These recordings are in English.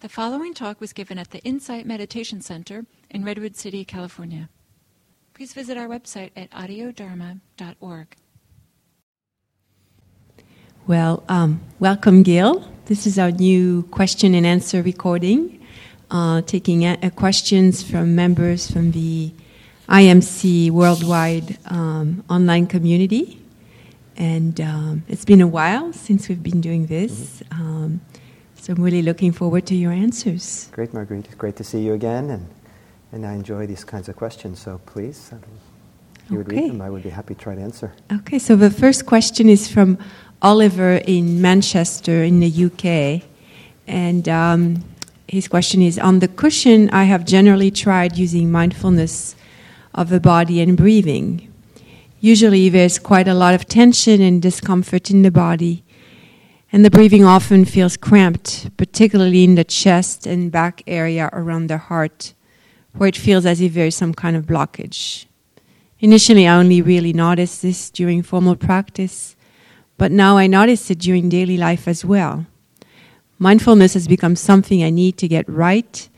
The following talk was given at the Insight Meditation Center in Redwood City, California. Please visit our website at audiodharma.org. Well, welcome, Gil. This is our new question and answer recording, taking questions from members from the IMC worldwide online community. And it's been a while since we've been doing this. So I'm really looking forward to your answers. Great, Marguerite. It's great to see you again. And I enjoy these kinds of questions. So please, if you would read them, I would be happy to try to answer. Okay, so the first question is from Oliver in Manchester in the UK. And his question is, on the cushion, I have generally tried using mindfulness of the body and breathing. Usually there's quite a lot of tension and discomfort in the body. And the breathing often feels cramped, particularly in the chest and back area around the heart, where it feels as if there is some kind of blockage. Initially, I only really noticed this during formal practice, but now I notice it during daily life as well. Mindfulness has become something I need to get right,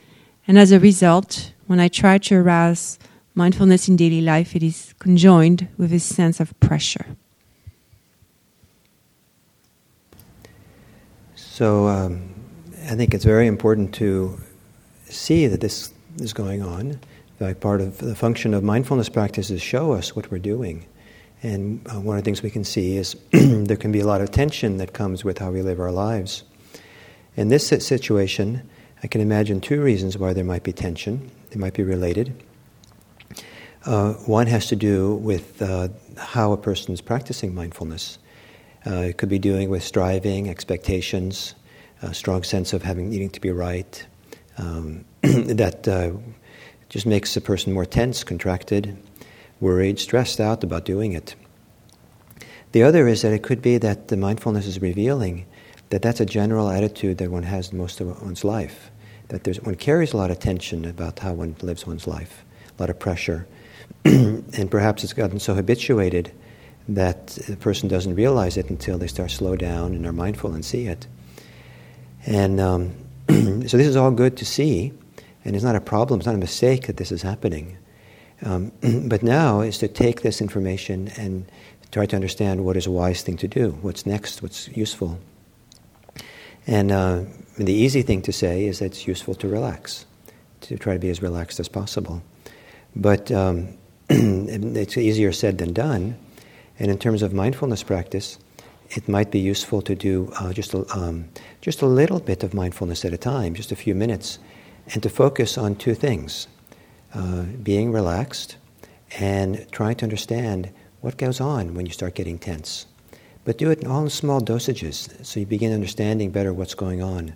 and as a result, when I try to arouse mindfulness in daily life, it is conjoined with a sense of pressure. So I think it's very important to see that this is going on. Like part of the function of mindfulness practice is show us what we're doing. And one of the things we can see is there can be a lot of tension that comes with how we live our lives. In this situation, I can imagine two reasons why there might be tension. They might be related. One has to do with how a person's practicing mindfulness. It could be doing with striving, expectations, a strong sense of needing to be right. That just makes a person more tense, contracted, worried, stressed out about doing it. The other is that it could be that the mindfulness is revealing that that's a general attitude that one has most of one's life, that one carries a lot of tension about how one lives one's life, a lot of pressure. And perhaps it's gotten so habituated that the person doesn't realize it until they start slow down and are mindful and see it. And so this is all good to see, and it's not a problem, it's not a mistake that this is happening. But now is to take this information and try to understand what is a wise thing to do, what's next, what's useful. And the easy thing to say is that it's useful to relax, to try to be as relaxed as possible. But it's easier said than done. And in terms of mindfulness practice, it might be useful to do just a little bit of mindfulness at a time, just a few minutes, and to focus on two things, being relaxed and trying to understand what goes on when you start getting tense. But do it in all small dosages, so you begin understanding better what's going on.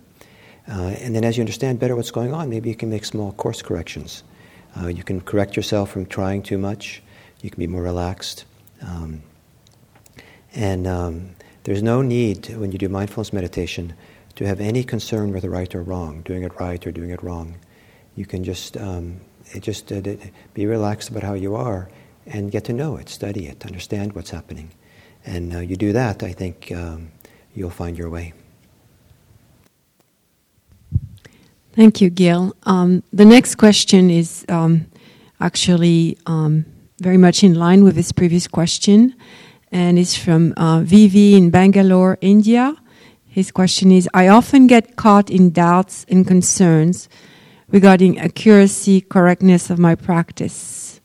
And then as you understand better what's going on, maybe you can make small course corrections. You can correct yourself from trying too much. You can be more relaxed. There's no need, when you do mindfulness meditation, to have any concern with right or wrong, doing it right or doing it wrong. You can just be relaxed about how you are and get to know it, study it, understand what's happening. And you do that, I think you'll find your way. Thank you, Gil. The next question is very much in line with his previous question, and is from Vivi in Bangalore, India. His question is, I often get caught in doubts and concerns regarding accuracy, correctness of my practice,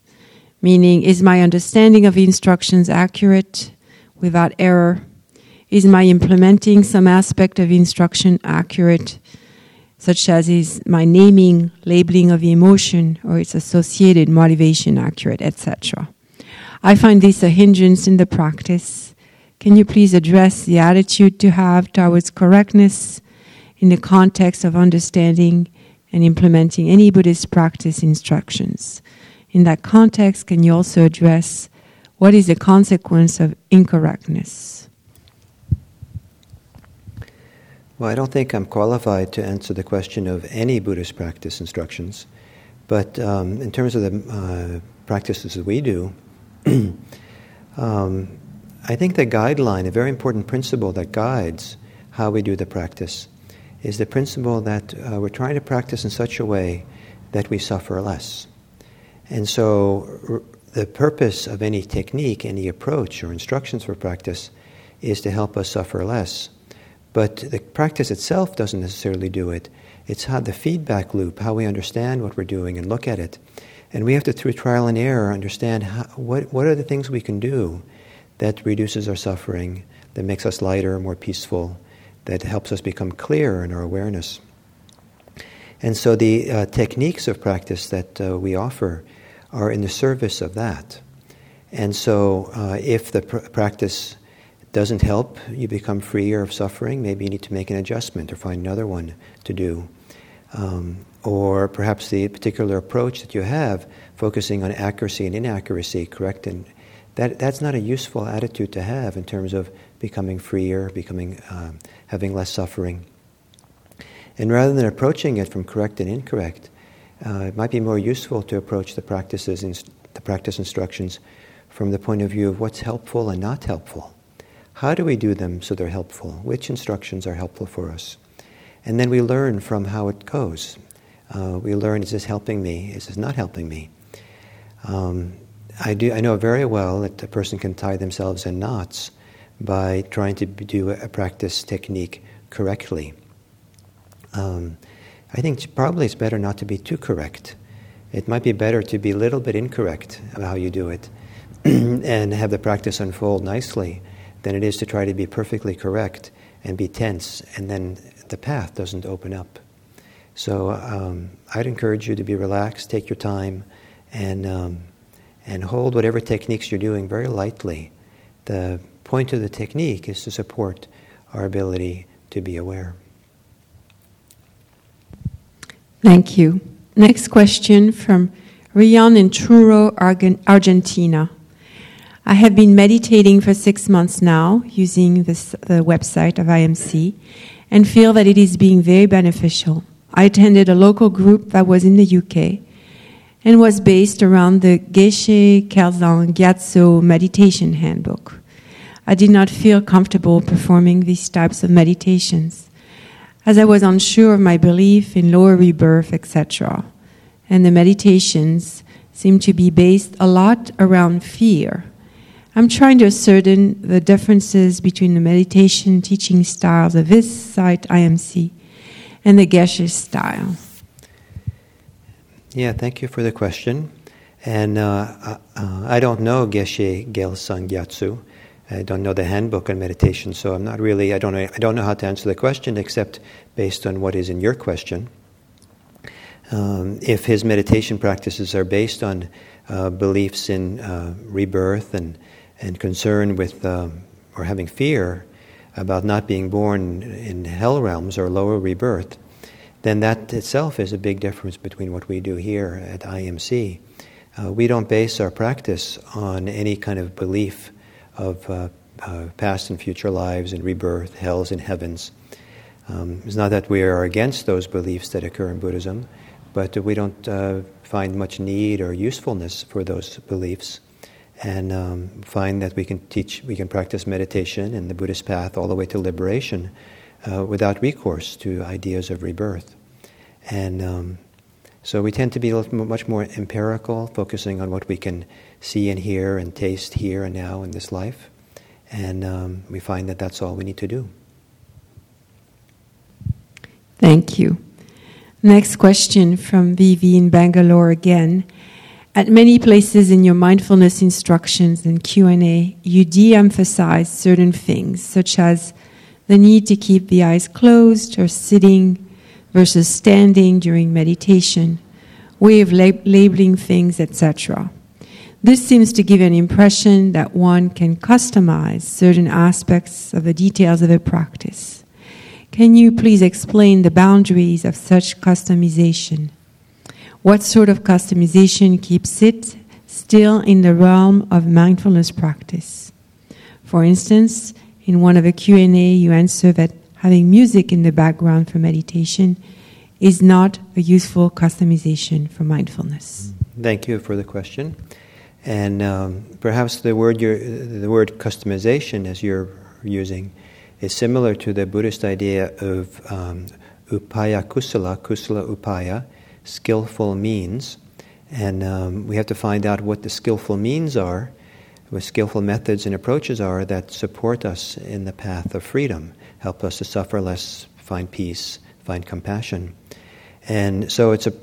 meaning, is my understanding of the instructions accurate, without error? Is my implementing some aspect of the instruction accurate, such as is my naming, labeling of the emotion, or its associated motivation accurate, etc. I find this a hindrance in the practice. Can you please address the attitude to have towards correctness in the context of understanding and implementing any Buddhist practice instructions? In that context, can you also address what is the consequence of incorrectness? Well, I don't think I'm qualified to answer the question of any Buddhist practice instructions, but in terms of the practices that we do, I think the guideline, a very important principle that guides how we do the practice, is the principle that we're trying to practice in such a way that we suffer less. And so the purpose of any technique, any approach or instructions for practice is to help us suffer less. But the practice itself doesn't necessarily do it. It's how the feedback loop, how we understand what we're doing and look at it. And we have to, through trial and error, understand what are the things we can do that reduces our suffering, that makes us lighter, more peaceful, that helps us become clearer in our awareness. And so the techniques of practice that we offer are in the service of that. And so if the practice doesn't help, you become freer of suffering, maybe you need to make an adjustment or find another one to do. Or perhaps the particular approach that you have, focusing on accuracy and inaccuracy, correct? And that's not a useful attitude to have in terms of becoming freer, having less suffering. And rather than approaching it from correct and incorrect, it might be more useful to approach the practices, the practice instructions from the point of view of what's helpful and not helpful. How do we do them so they're helpful? Which instructions are helpful for us? And then we learn from how it goes. We learn, is this helping me? Is this not helping me? I know very well that a person can tie themselves in knots by trying to do a practice technique correctly. I think probably it's better not to be too correct. It might be better to be a little bit incorrect about how you do it and have the practice unfold nicely than it is to try to be perfectly correct and be tense, and then the path doesn't open up. So I'd encourage you to be relaxed, take your time, and hold whatever techniques you're doing very lightly. The point of the technique is to support our ability to be aware. Thank you. Next question from Rian in Truro, Argentina. I have been meditating for 6 months now using the website of IMC and feel that it is being very beneficial. I attended a local group that was in the UK and was based around the Geshe Kelsang Gyatso meditation handbook. I did not feel comfortable performing these types of meditations as I was unsure of my belief in lower rebirth, etc. And the meditations seem to be based a lot around fear. I'm trying to ascertain the differences between the meditation teaching styles of this site, IMC, and the Geshe style. Yeah, thank you for the question. And I don't know Geshe Kelsang Gyatso. I don't know the handbook on meditation, so I'm not really. I don't know how to answer the question except based on what is in your question. If his meditation practices are based on beliefs in rebirth and concern with or having fear about not being born in hell realms or lower rebirth, then that itself is a big difference between what we do here at IMC. We don't base our practice on any kind of belief of past and future lives and rebirth, hells and heavens. It's not that we are against those beliefs that occur in Buddhism, but we don't find much need or usefulness for those beliefs, and find that we can practice meditation and the Buddhist path all the way to liberation without recourse to ideas of rebirth. And so we tend to be much more empirical, focusing on what we can see and hear and taste here and now in this life. And we find that that's all we need to do. Thank you. Next question from Vivi in Bangalore again. At many places in your mindfulness instructions and Q&A, you de-emphasize certain things, such as the need to keep the eyes closed or sitting versus standing during meditation, way of labeling things, etc. This seems to give an impression that one can customize certain aspects of the details of a practice. Can you please explain the boundaries of such customization? What sort of customization keeps it still in the realm of mindfulness practice? For instance, in one of the Q&A, you answer that having music in the background for meditation is not a useful customization for mindfulness. Thank you for the question. And perhaps the word customization, as you're using, is similar to the Buddhist idea of upaya kusala, kusala upaya, skillful means. And we have to find out what the skillful means are, what skillful methods and approaches are that support us in the path of freedom, help us to suffer less, find peace, find compassion. And so it's a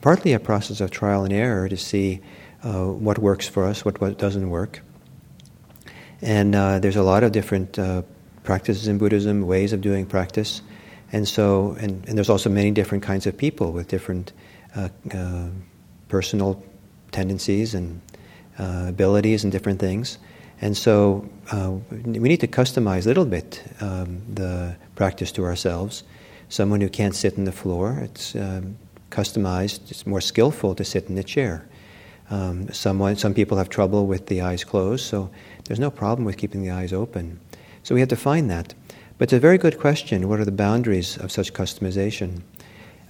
partly a process of trial and error to see what works for us, what doesn't work. And there's a lot of different practices in Buddhism, ways of doing practice. And so, and there's also many different kinds of people with different personal tendencies and abilities and different things. And so we need to customize a little bit the practice to ourselves. Someone who can't sit on the floor, it's customized, it's more skillful to sit in the chair. Some people have trouble with the eyes closed, so there's no problem with keeping the eyes open. So we have to find that. But it's a very good question, what are the boundaries of such customization?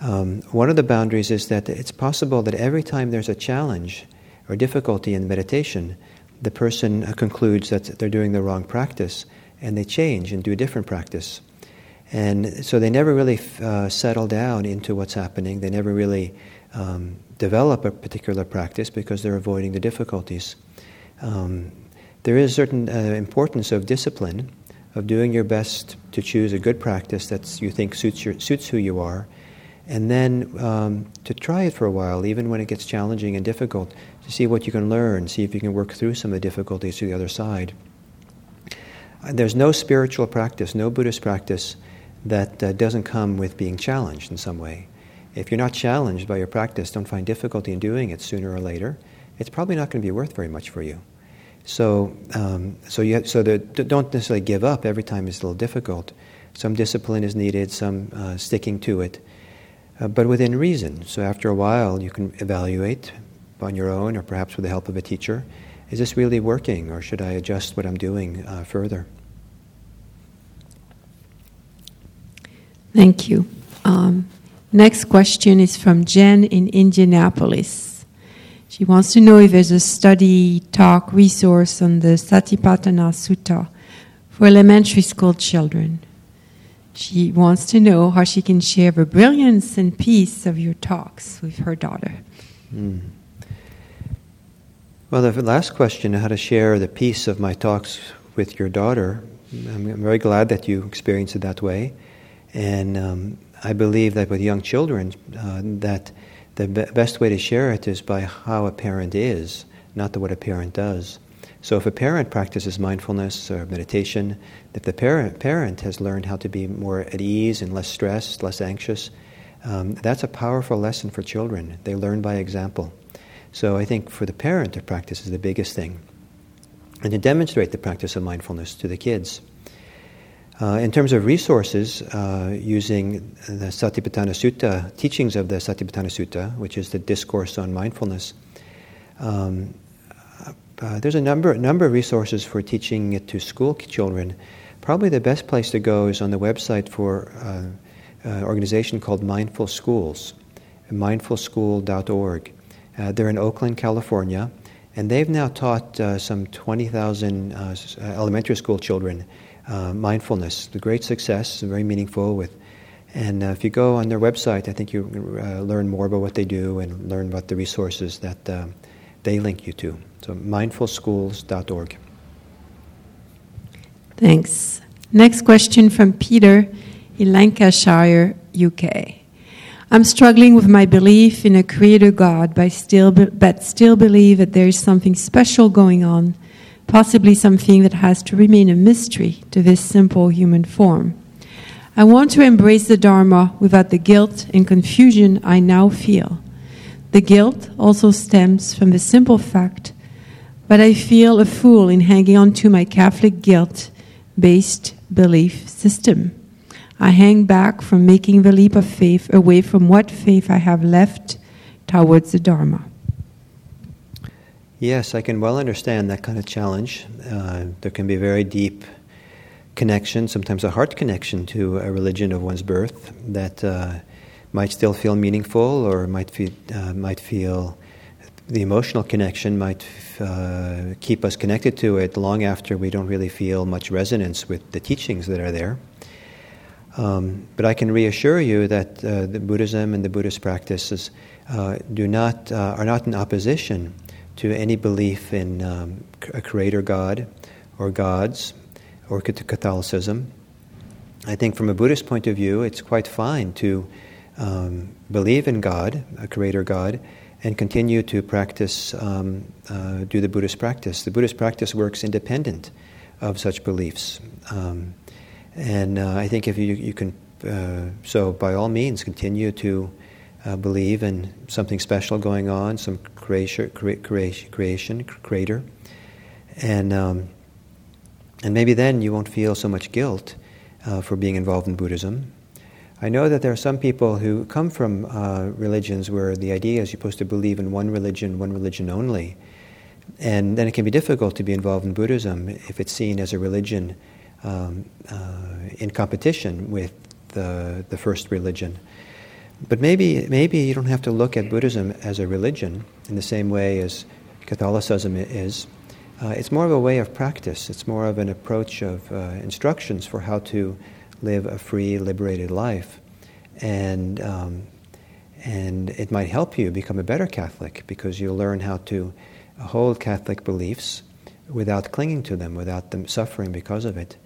One of the boundaries is that it's possible that every time there's a challenge or difficulty in meditation, the person concludes that they're doing the wrong practice, and they change and do a different practice. And so they never really settle down into what's happening. They never really develop a particular practice because they're avoiding the difficulties. There is certain importance of discipline, of doing your best to choose a good practice that you think suits who you are, and then to try it for a while, even when it gets challenging and difficult, to see what you can learn, see if you can work through some of the difficulties to the other side. There's no spiritual practice, no Buddhist practice that doesn't come with being challenged in some way. If you're not challenged by your practice, don't find difficulty in doing it sooner or later, it's probably not going to be worth very much for you. So don't necessarily give up every time it's a little difficult. Some discipline is needed, some sticking to it, but within reason. So after a while, you can evaluate on your own or perhaps with the help of a teacher, is this really working or should I adjust what I'm doing further? Thank you. Next question is from Jen in Indianapolis. She wants to know if there's a study, talk, resource on the Satipatthana Sutta for elementary school children. She wants to know how she can share the brilliance and peace of your talks with her daughter. Well, the last question, how to share the peace of my talks with your daughter, I'm very glad that you experienced it that way. And I believe that with young children, that the best way to share it is by how a parent is, not what a parent does. So if a parent practices mindfulness or meditation, if the parent has learned how to be more at ease and less stressed, less anxious, that's a powerful lesson for children. They learn by example. So I think for the parent, to practice is the biggest thing, and to demonstrate the practice of mindfulness to the kids. In terms of resources, using the Satipatthana Sutta, teachings of the Satipatthana Sutta, which is the discourse on mindfulness, there's a number of resources for teaching it to school children. Probably the best place to go is on the website for an organization called Mindful Schools, mindfulschools.org. They're in Oakland, California, and they've now taught some 20,000 elementary school children mindfulness. It's a great success, very meaningful. And if you go on their website, I think you learn more about what they do and learn about the resources that they link you to. So mindfulschools.org. Thanks. Next question from Peter in Lancashire, UK. I'm struggling with my belief in a creator God, but still believe that there is something special going on, possibly something that has to remain a mystery to this simple human form. I want to embrace the Dharma without the guilt and confusion I now feel. The guilt also stems from the simple fact that I feel a fool in hanging on to my Catholic guilt-based belief system. I hang back from making the leap of faith away from what faith I have left towards the Dharma. Yes, I can well understand that kind of challenge. There can be a very deep connection, sometimes a heart connection to a religion of one's birth that might still feel meaningful or might feel the emotional connection might keep us connected to it long after we don't really feel much resonance with the teachings that are there. But I can reassure you that the Buddhism and the Buddhist practices are not in opposition to any belief in a creator God or gods or Catholicism. I think from a Buddhist point of view, it's quite fine to believe in God, a creator God, and continue to practice, do the Buddhist practice. The Buddhist practice works independent of such beliefs. And I think if you can, so by all means, continue to believe in something special going on, some creator, and maybe then you won't feel so much guilt for being involved in Buddhism. I know that there are some people who come from religions where the idea is you're supposed to believe in one religion only, and then it can be difficult to be involved in Buddhism if it's seen as a religion in competition with the first religion. But maybe you don't have to look at Buddhism as a religion in the same way as Catholicism is. It's more of a way of practice. It's more of an approach of instructions for how to live a free, liberated life. And it might help you become a better Catholic because you'll learn how to hold Catholic beliefs without clinging to them, without them suffering because of it.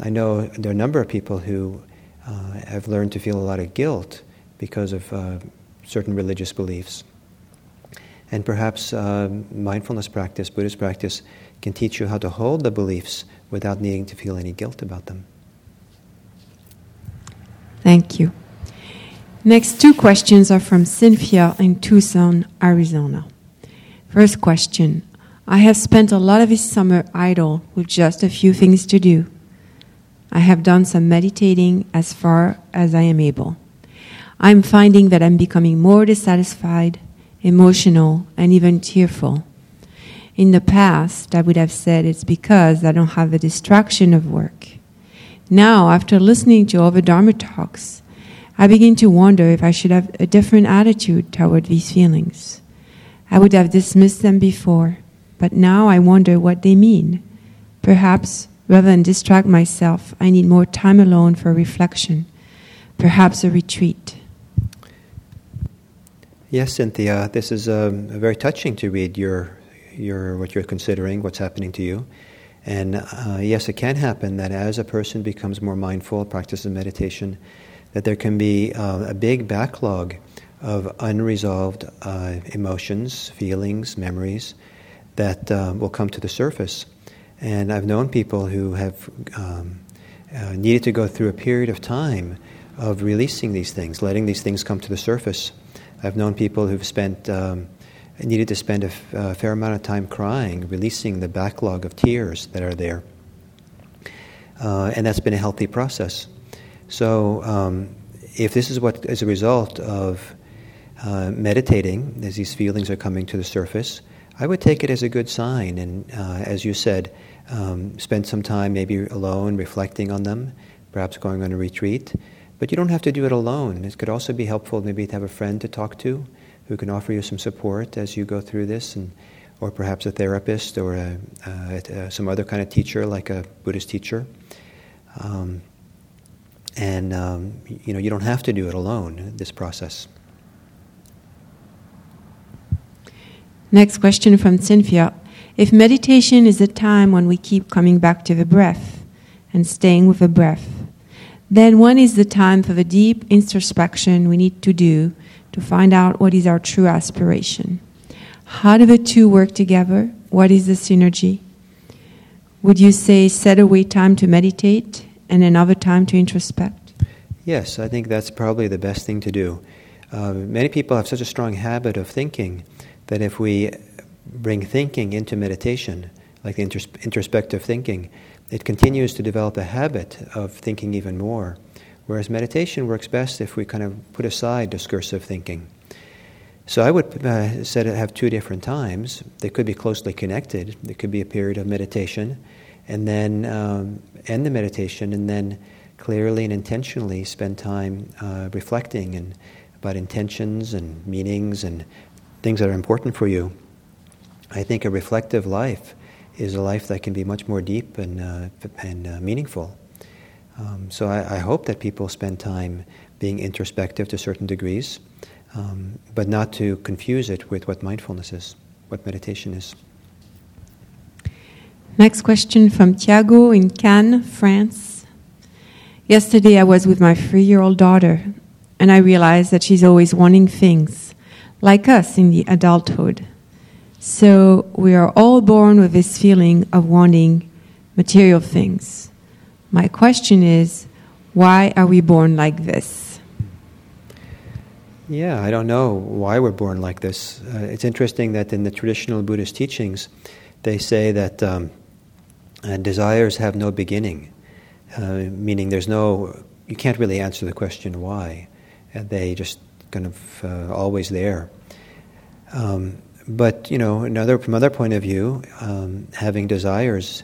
I know there are a number of people who have learned to feel a lot of guilt because of certain religious beliefs. And perhaps mindfulness practice, Buddhist practice, can teach you how to hold the beliefs without needing to feel any guilt about them. Thank you. Next two questions are from Cynthia in Tucson, Arizona. First question. I have spent a lot of this summer idle with just a few things to do. I have done some meditating as far as I am able. I'm finding that I'm becoming more dissatisfied, emotional, and even tearful. In the past, I would have said it's because I don't have the distraction of work. Now, after listening to all the Dharma talks, I begin to wonder if I should have a different attitude toward these feelings. I would have dismissed them before, but now I wonder what they mean. Perhaps, rather than distract myself, I need more time alone for reflection, perhaps a retreat. Yes, Cynthia, this is very touching to read your what you're considering, what's happening to you. And yes, it can happen that as a person becomes more mindful, practices meditation, that there can be a big backlog of unresolved emotions, feelings, memories that will come to the surface. And I've known people who have needed to go through a period of time of releasing these things, letting these things come to the surface. I've known people who've spent needed to spend a fair amount of time crying, releasing the backlog of tears that are there. And that's been a healthy process. So if this is what is a result of meditating, as these feelings are coming to the surface, I would take it as a good sign. And as you said, spend some time maybe alone reflecting on them, perhaps going on a retreat. But you don't have to do it alone. It could also be helpful maybe to have a friend to talk to who can offer you some support as you go through this, and or perhaps a therapist or some other kind of teacher like a Buddhist teacher. You know, you don't have to do it alone, this process. Next question from Cynthia. If meditation is a time when we keep coming back to the breath and staying with the breath, then when is the time for the deep introspection we need to do to find out what is our true aspiration? How do the two work together? What is the synergy? Would you say set aside time to meditate and another time to introspect? Yes, I think that's probably the best thing to do. Many people have such a strong habit of thinking that if we bring thinking into meditation, like the introspective thinking, it continues to develop a habit of thinking even more, whereas meditation works best if we kind of put aside discursive thinking. So I would say to have two different times. They could be closely connected. There could be a period of meditation, and then end the meditation, and then clearly and intentionally spend time reflecting and about intentions and meanings and things that are important for you. I think a reflective life is a life that can be much more deep and meaningful. So I hope that people spend time being introspective to certain degrees, but not to confuse it with what mindfulness is, what meditation is. Next question from Thiago in Cannes, France. Yesterday I was with my 3-year-old daughter, and I realized that she's always wanting things, like us in the adulthood. So we are all born with this feeling of wanting material things. My question is, why are we born like this? Yeah, I don't know why we're born like this. It's interesting that in the traditional Buddhist teachings, they say that desires have no beginning, meaning you can't really answer the question why. They just kind of always there. From another point of view, having desires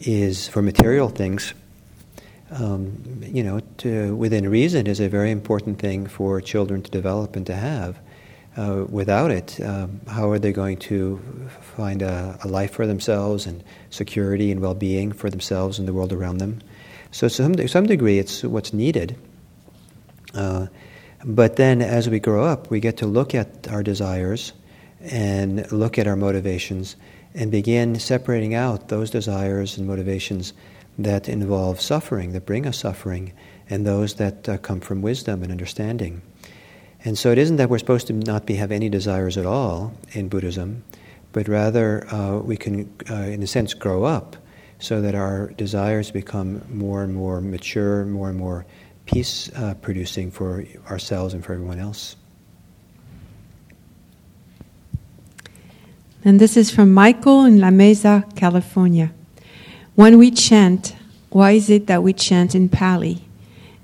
is for material things. Within reason is a very important thing for children to develop and to have. Without it, how are they going to find a life for themselves and security and well-being for themselves and the world around them? So to some degree, it's what's needed. But then as we grow up, we get to look at our desires and look at our motivations and begin separating out those desires and motivations that involve suffering, that bring us suffering, and those that come from wisdom and understanding. And so it isn't that we're supposed to have any desires at all in Buddhism, but rather we can, in a sense, grow up so that our desires become more and more mature, more and more peace-producing for ourselves and for everyone else. And this is from Michael in La Mesa, California. When we chant, why is it that we chant in Pali?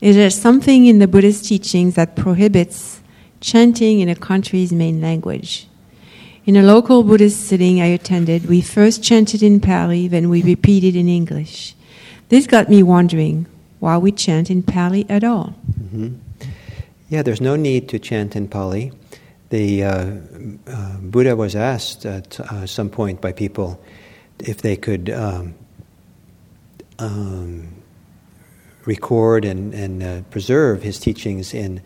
Is there something in the Buddhist teachings that prohibits chanting in a country's main language? In a local Buddhist sitting I attended, we first chanted in Pali, then we repeated in English. This got me wondering why we chant in Pali at all. Mm-hmm. Yeah, there's no need to chant in Pali. The Buddha was asked at some point by people if they could record and preserve his teachings in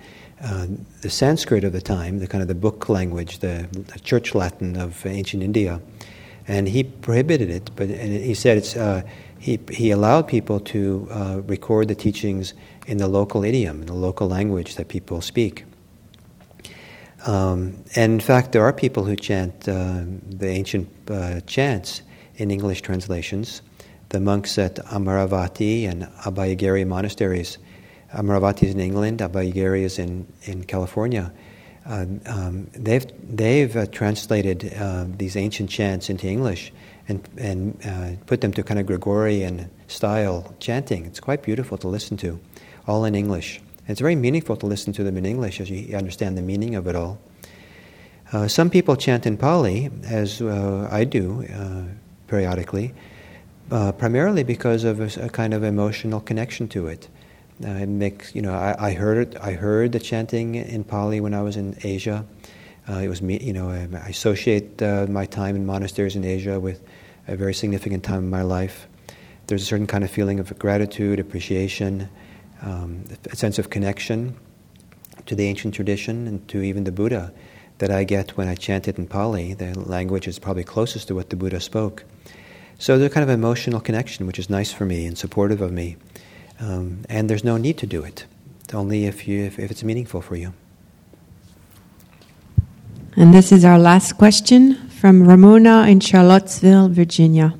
the Sanskrit of the time, the kind of the book language, the Church Latin of ancient India, and he prohibited it. And he said he allowed people to record the teachings in the local idiom, in the local language that people speak. And in fact, there are people who chant the ancient chants in English translations. The monks at Amaravati and Abhayagiri monasteries. Amaravati is in England, Abhayagiri is in California. They've translated these ancient chants into English and put them to kind of Gregorian style chanting. It's quite beautiful to listen to, all in English. And it's very meaningful to listen to them in English as you understand the meaning of it all. Some people chant in Pali, as I do periodically, primarily because of a kind of emotional connection to it. I heard the chanting in Pali when I was in Asia. I associate my time in monasteries in Asia with a very significant time in my life. There's a certain kind of feeling of gratitude, appreciation, a sense of connection to the ancient tradition and to even the Buddha that I get when I chant it in Pali. The language is probably closest to what the Buddha spoke. So there's a kind of emotional connection, which is nice for me and supportive of me. And there's no need to do it, only if it's meaningful for you. And this is our last question from Ramona in Charlottesville, Virginia.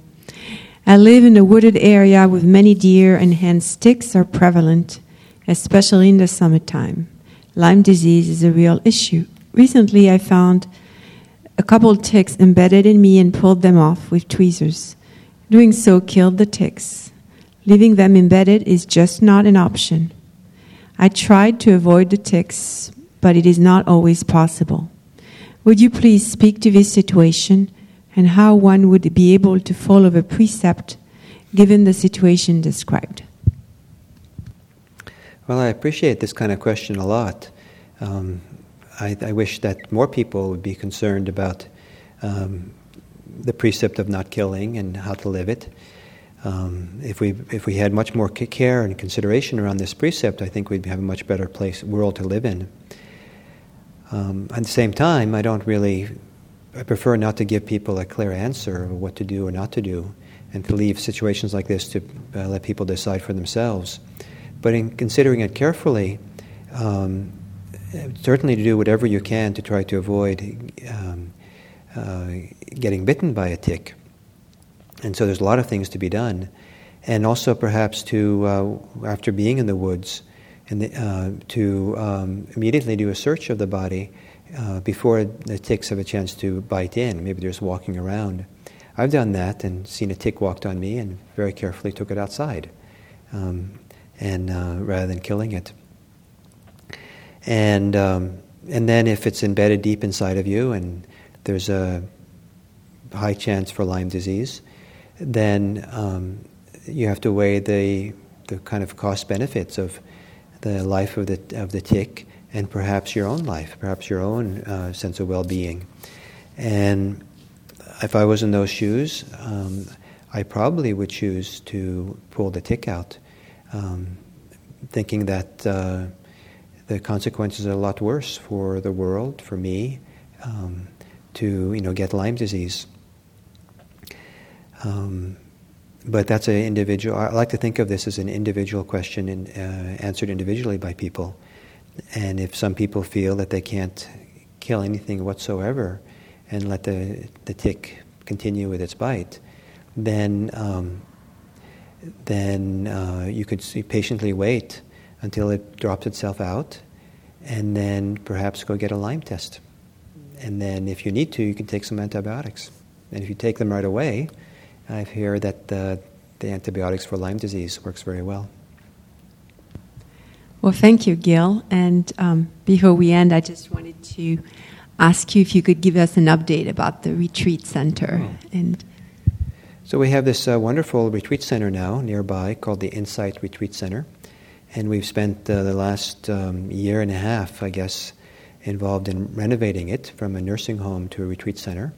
I live in a wooded area with many deer, and hence ticks are prevalent, especially in the summertime. Lyme disease is a real issue. Recently I found a couple ticks embedded in me and pulled them off with tweezers. Doing so killed the ticks. Leaving them embedded is just not an option. I tried to avoid the ticks, but it is not always possible. Would you please speak to this situation and how one would be able to follow the precept given the situation described? Well, I appreciate this kind of question a lot. I wish that more people would be concerned about the precept of not killing and how to live it. If we had much more care and consideration around this precept, I think we'd have a much better world to live in. At the same time, I prefer not to give people a clear answer of what to do or not to do, and to leave situations like this to let people decide for themselves. But in considering it carefully, certainly to do whatever you can to try to avoid getting bitten by a tick. And so there's a lot of things to be done. And also perhaps to, after being in the woods, to immediately do a search of the body before the ticks have a chance to bite in. Maybe they're just walking around. I've done that and seen a tick walked on me and very carefully took it outside and rather than killing it. And then if it's embedded deep inside of you and there's a high chance for Lyme disease, then you have to weigh the kind of cost benefits of the life of the tick and perhaps your own life, perhaps your own sense of well-being. And if I was in those shoes, I probably would choose to pull the tick out, thinking that the consequences are a lot worse for the world, for me, to get Lyme disease. But that's an individual. I like to think of this as an individual question and answered individually by people. And if some people feel that they can't kill anything whatsoever and let the tick continue with its bite, then you could patiently wait until it drops itself out, and then perhaps go get a Lyme test. And then if you need to, you can take some antibiotics. And if you take them right away, I hear that the antibiotics for Lyme disease works very well. Well, thank you, Gil. And before we end, I just wanted to ask you if you could give us an update about the retreat center. Oh. And so we have this wonderful retreat center now nearby called the Insight Retreat Center. And we've spent the last year and a half, I guess, involved in renovating it from a nursing home to a retreat center.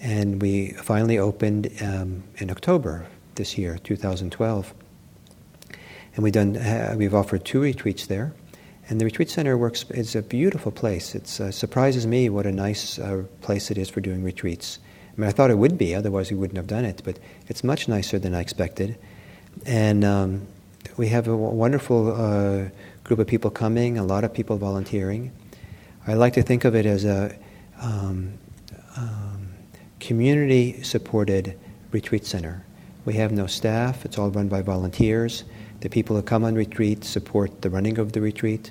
And we finally opened in October this year, 2012. And we've offered 2 retreats there. And the retreat center is a beautiful place. It surprises me what a nice place it is for doing retreats. I mean, I thought it would be, otherwise we wouldn't have done it. But it's much nicer than I expected. And we have a wonderful group of people coming, a lot of people volunteering. I like to think of it as a community-supported retreat center. We have no staff. It's all run by volunteers. The people who come on retreat support the running of the retreat.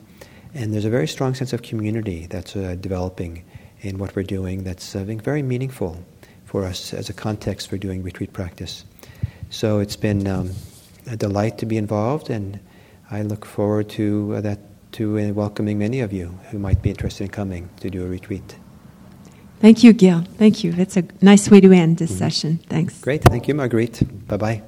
And there's a very strong sense of community that's developing in what we're doing that's very meaningful for us as a context for doing retreat practice. So it's been a delight to be involved, and I look forward to that, welcoming many of you who might be interested in coming to do a retreat. Thank you, Gil. Thank you. That's a nice way to end this session. Thanks. Great. Thank you, Marguerite. Bye-bye.